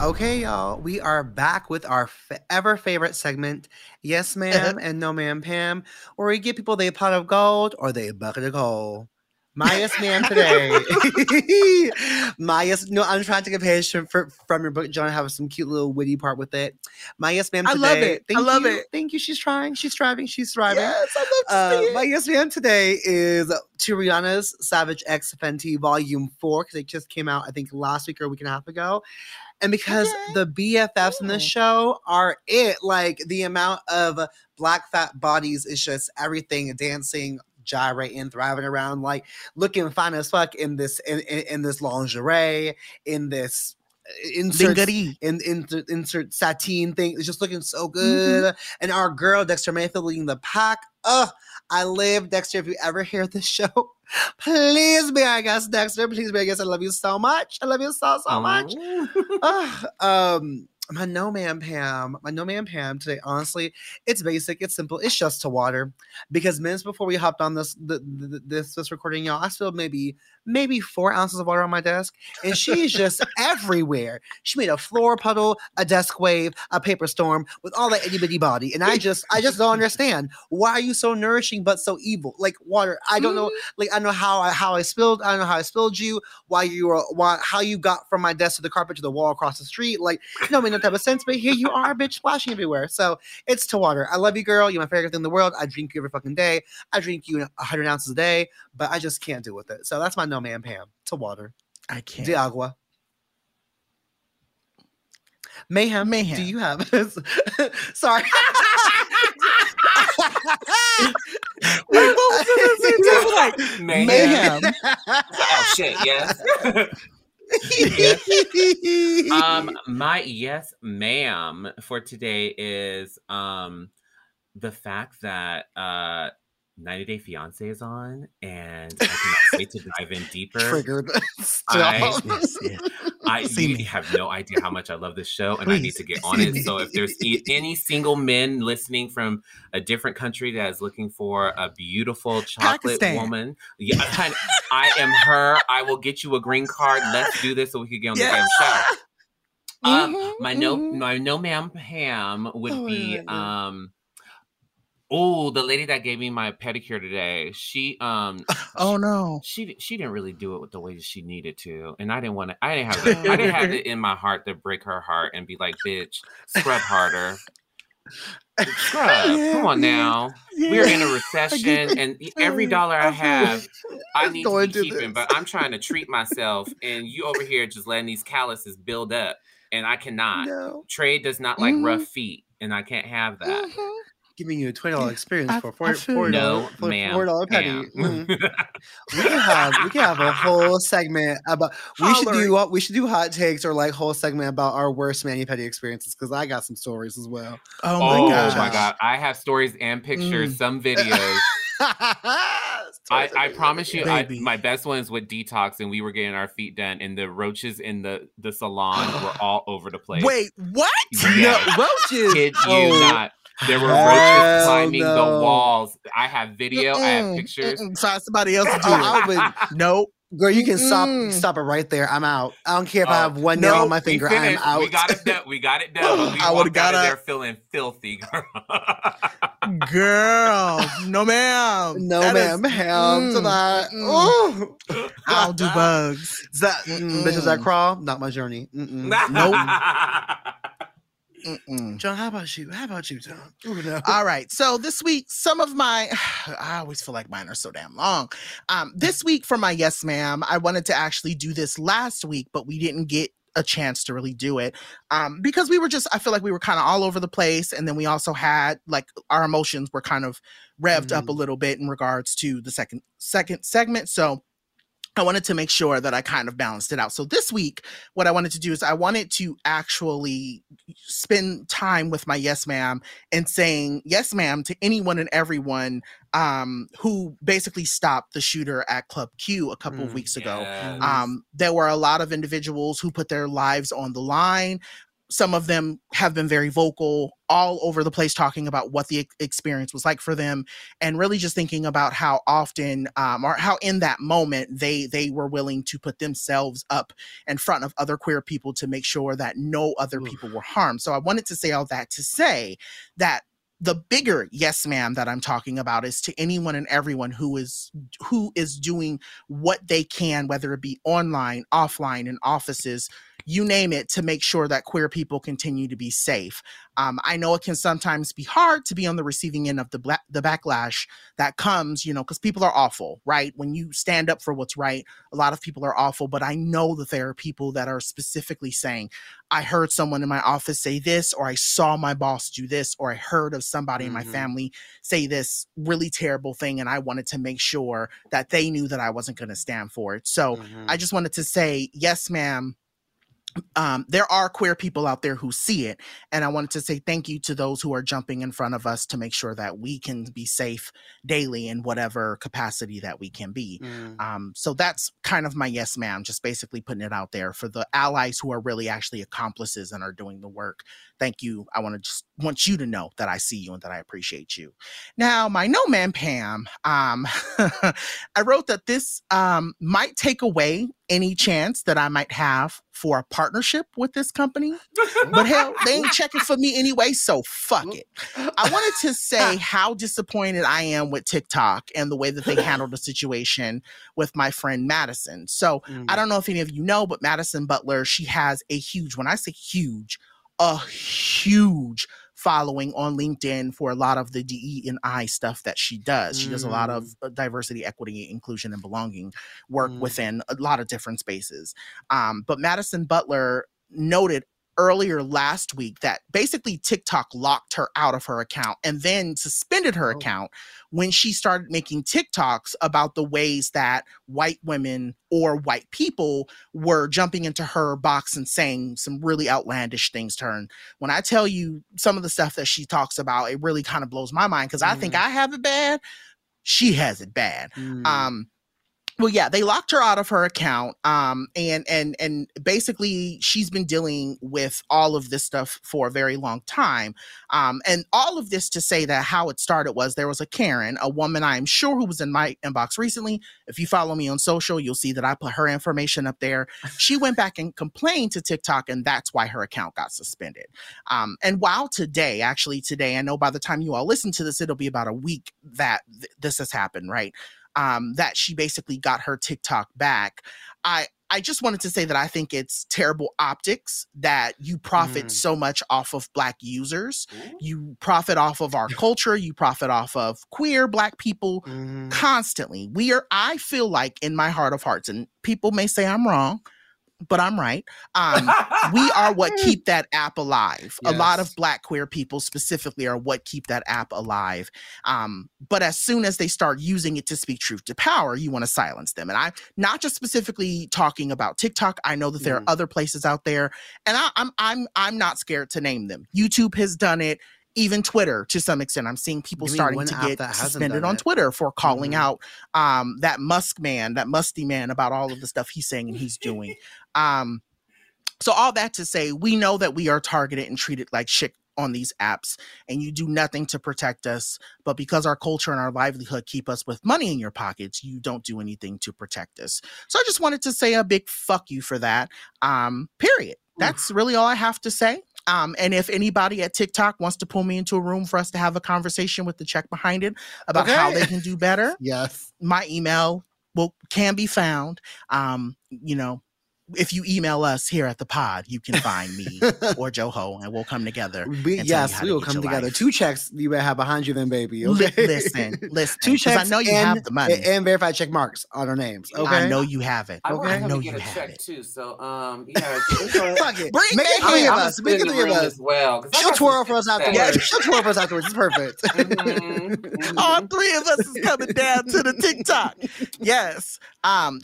Okay, y'all, we are back with our ever favorite segment, Yes Ma'am and No Ma'am Pam, where we give people their pot of gold or their bucket of coal. My yes ma'am today. I'm trying to take a page from your book, John. I have some cute little witty part with it. My yes ma'am today. I love it. I love it. Thank you. She's trying. She's striving. She's thriving. Yes, I love to see it. My yes ma'am today is to Rihanna's Savage X Fenty Volume 4, because it just came out, I think, last week or a week and a half ago. And because the BFFs in this show are it, like the amount of black fat bodies is just everything, dancing, gyrating, thriving around, like looking fine as fuck in this in this lingerie, in this insert sateen thing. It's just looking so good. Mm-hmm. And our girl Dexter Mayfield leading the pack. Ugh, I live, Dexter. If you ever hear this show, please be our guest, Dexter. Please be our guest. I love you so much. I love you so much. My no man Pam today, honestly, it's basic, it's simple, it's just to water. Because minutes before we hopped on this recording, y'all, I spilled maybe maybe 4 ounces of water on my desk. And she is just everywhere. She made a floor puddle, a desk wave, a paper storm with all that itty bitty body. And I just don't understand. Why are you so nourishing but so evil? Like water. I don't know. Like I don't know how I spilled you. How you got from my desk to the carpet to the wall across the street. Like no, it made no type of sense. But here you are, bitch, splashing everywhere. So it's to water. I love you, girl. You're my favorite thing in the world. I drink you every fucking day. I drink you 100 ounces a day, but I just can't deal with it. So that's my no man, Pam. To water. I can't. De agua. Mayhem. Do you have? Sorry. We both did the same thing. Like Mayhem. Oh shit! Yes. Yes. My yes, ma'am, for today is the fact that 90 Day Fiance is on, and I cannot wait to dive in deeper. Triggered. I have no idea how much I love this show, and I need to get on it. So if there's any single men listening from a different country that is looking for a beautiful chocolate woman, I am her. I will get you a green card. Let's do this so we can get on the damn show. My no ma'am Pam would be... Oh, the lady that gave me my pedicure today, she she didn't really do it with the way she needed to, and I didn't have it in my heart to break her heart and be like, bitch, scrub harder. Scrub. Yeah, come on now. Yeah. We're in a recession, and every dollar I have, I need to be keeping, but I'm trying to treat myself, and you over here just letting these calluses build up, and I cannot. No. Trade does not like rough feet, and I can't have that. Mm-hmm. Giving you a $20 experience for $4 penny. We can have a whole segment about we should do hot takes, or like whole segment about our worst mani pedi experiences, because I got some stories as well. Oh my god, I have stories and pictures, some videos. I promise you, my best one is with Detox, and we were getting our feet done, and the roaches in the salon were all over the place. Wait, what? Yes. No, roaches? Kid you not. There were roaches climbing the walls. I have video. I have pictures. Try somebody else to do it. Nope. Girl, you can stop it right there. I'm out. I don't care if I have one nail on my finger. I'm out. We got it done. I would have got out of there feeling filthy, girl. Girl, no ma'am. Hell to that. I don't do bugs. Bitches that crawl, not my journey. Nope. Mm-mm. John, how about you? How about you, John? Ooh, no. All right. So this week, some of my... I always feel like mine are so damn long. This week for my yes, ma'am, I wanted to actually do this last week, but we didn't get a chance to really do it because we were just... I feel like we were kind of all over the place, and then we also had... like our emotions were kind of revved up a little bit in regards to the second segment. So I wanted to make sure that I kind of balanced it out. So this week, what I wanted to do is I wanted to actually spend time with my yes, ma'am, and saying yes, ma'am to anyone and everyone who basically stopped the shooter at Club Q a couple of weeks ago. Yes. There were a lot of individuals who put their lives on the line. Some of them have been very vocal all over the place talking about what the experience was like for them, and really just thinking about how often or how in that moment they were willing to put themselves up in front of other queer people to make sure that no other people were harmed. So I wanted to say all that to say that the bigger yes, ma'am, that I'm talking about is to anyone and everyone who is doing what they can, whether it be online, offline, in offices, you name it, to make sure that queer people continue to be safe. I know it can sometimes be hard to be on the receiving end of the backlash that comes, because people are awful, right? When you stand up for what's right, a lot of people are awful, but I know that there are people that are specifically saying, I heard someone in my office say this, or I saw my boss do this, or I heard of somebody in my family say this really terrible thing, and I wanted to make sure that they knew that I wasn't going to stand for it. So I just wanted to say, yes, ma'am, there are queer people out there who see it. And I wanted to say thank you to those who are jumping in front of us to make sure that we can be safe daily in whatever capacity that we can be. So that's kind of my yes, ma'am, just basically putting it out there for the allies who are really actually accomplices and are doing the work. Thank you. I want to just want you to know that I see you and that I appreciate you. Now, my no man, Pam, I wrote that this might take away any chance that I might have for a partnership with this company, but hell, they ain't checking for me anyway, so fuck it. I wanted to say how disappointed I am with TikTok and the way that they handled the situation with my friend Madison. So I don't know if any of you know, but Madison Butler, she has a huge, when I say huge, a huge following on LinkedIn for a lot of the DE&I stuff that she does. She does a lot of diversity, equity, inclusion, and belonging work within a lot of different spaces. But Madison Butler noted earlier last week that basically TikTok locked her out of her account and then suspended her account when she started making TikToks about the ways that white women or white people were jumping into her box and saying some really outlandish things to her. And when I tell you some of the stuff that she talks about, it really kind of blows my mind because I think I have it bad. She has it bad. Well, yeah, they locked her out of her account. And basically she's been dealing with all of this stuff for a very long time. And all of this to say that how it started was there was a Karen, a woman I'm sure who was in my inbox recently. If you follow me on social, you'll see that I put her information up there. She went back and complained to TikTok, and that's why her account got suspended. And while today, actually today, I know by the time you all listen to this, it'll be about a week that this has happened, right? That she basically got her TikTok back. I just wanted to say that I think it's terrible optics that you profit so much off of Black users. You profit off of our culture. You profit off of queer Black people constantly. I feel like in my heart of hearts, and people may say I'm wrong, but I'm right. We are what keep that app alive. Yes. A lot of Black queer people specifically are what keep that app alive. But as soon as they start using it to speak truth to power, you want to silence them. And I'm not just specifically talking about TikTok. I know that there are other places out there, and I'm not scared to name them. YouTube has done it. Even Twitter, to some extent, I'm seeing people starting to get suspended on Twitter for calling out that Musk man, that musty man, about all of the stuff he's saying and he's doing. So all that to say, we know that we are targeted and treated like shit on these apps, and you do nothing to protect us. But because our culture and our livelihood keep us with money in your pockets, you don't do anything to protect us. So I just wanted to say a big fuck you for that. Period. That's really all I have to say. And if anybody at TikTok wants to pull me into a room for us to have a conversation with the check behind it about how they can do better, yes, my email can be found. You know, if you email us here at the pod, you can find me or Joho, and we'll come together. Yes, we will come together. Life. Two checks you better have behind you then, baby. Okay? Listen. Two checks. I know you have the money. And verified check marks on our names. Okay. I know you have it. I know you have it. Too, so, yeah. Fuck it. Bring it three of us. Make it three of us. Well, she'll twirl for us afterwards. She'll twirl for us afterwards. It's perfect. All three of us is coming down to the TikTok. Yes.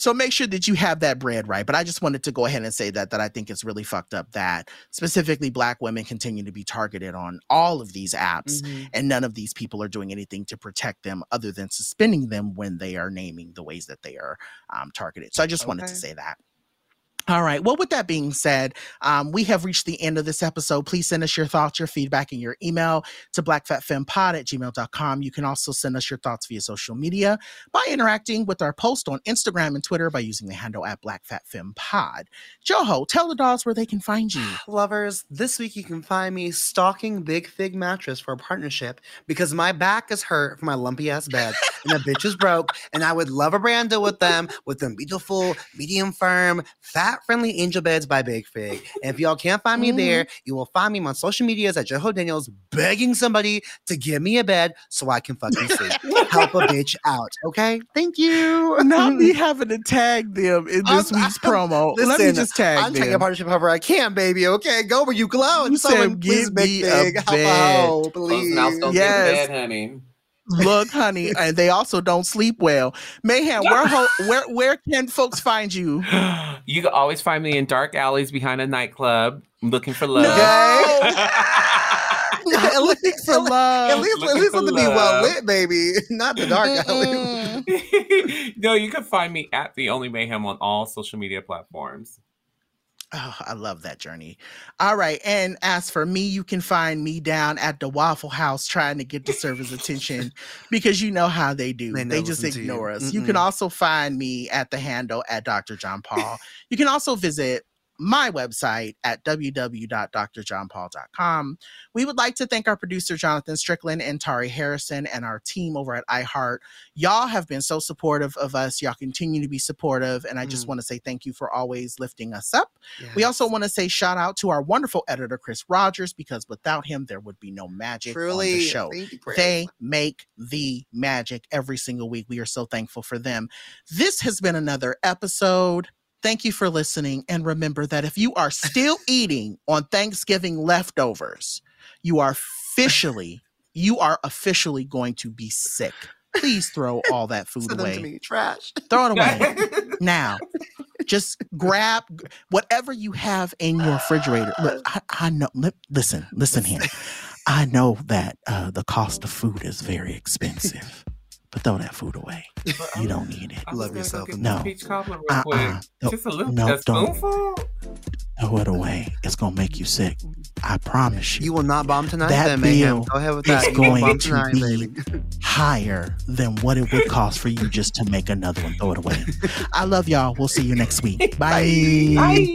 So make sure that you have that bread right. But I just wanted to go ahead and say that I think it's really fucked up that specifically Black women continue to be targeted on all of these apps, and none of these people are doing anything to protect them other than suspending them when they are naming the ways that they are targeted. So I just wanted to say that. All right. Well, with that being said, we have reached the end of this episode. Please send us your thoughts, your feedback, and your email to blackfatfempod@gmail.com. You can also send us your thoughts via social media by interacting with our post on Instagram and Twitter by using the handle @blackfatfempod. Joho, tell the dolls where they can find you. Lovers, this week you can find me stalking Big Fig Mattress for a partnership because my back is hurt from my lumpy-ass bed and the bitch is broke, and I would love a brand deal with them beautiful, medium firm, fat, friendly angel beds by Big Fig. And if y'all can't find me there, you will find me on social medias at Joho Daniels begging somebody to give me a bed so I can fucking sleep. Help a bitch out, okay? Thank you. Not me having to tag them in this week's promo. Listen, let me just tag them. I'm taking a partnership however I can, baby, okay? Go where you glow. And someone, please, Big Fig, help out, please. Don't get a bed, honey. Look, honey, and they also don't sleep well. Mayhem, where can folks find you? You can always find me in dark alleys behind a nightclub looking for love. At least let it be well lit, baby. Not the dark alley. No, you can find me at The Only Mayhem on all social media platforms. Oh, I love that journey. All right. And as for me, you can find me down at the Waffle House trying to get the server's attention because you know how they do. They just ignore us. Mm-mm. You can also find me at the handle at Dr. John Paul. You can also visit my website at www.drjohnpaul.com. We would like to thank our producer, Jonathan Strickland and Tari Harrison, and our team over at iHeart. Y'all have been so supportive of us. Y'all continue to be supportive. And I just want to say thank you for always lifting us up. Yes. We also want to say shout out to our wonderful editor, Chris Rogers, because without him, there would be no magic on the show. They make the magic every single week. We are so thankful for them. This has been another episode. Thank you for listening. And remember that if you are still eating on Thanksgiving leftovers, you are officially going to be sick. Please throw all that food away. Trash. Throw it away. Now, just grab whatever you have in your refrigerator. Look, I know. Listen here. I know that the cost of food is very expensive. But throw that food away. You don't need it. Love yourself. No. Just a little spoonful? Throw it away. It's going to make you sick. I promise you. You will not bomb tonight. That bill is going to be higher than what it would cost for you just to make another one. Throw it away. I love y'all. We'll see you next week. Bye. Bye.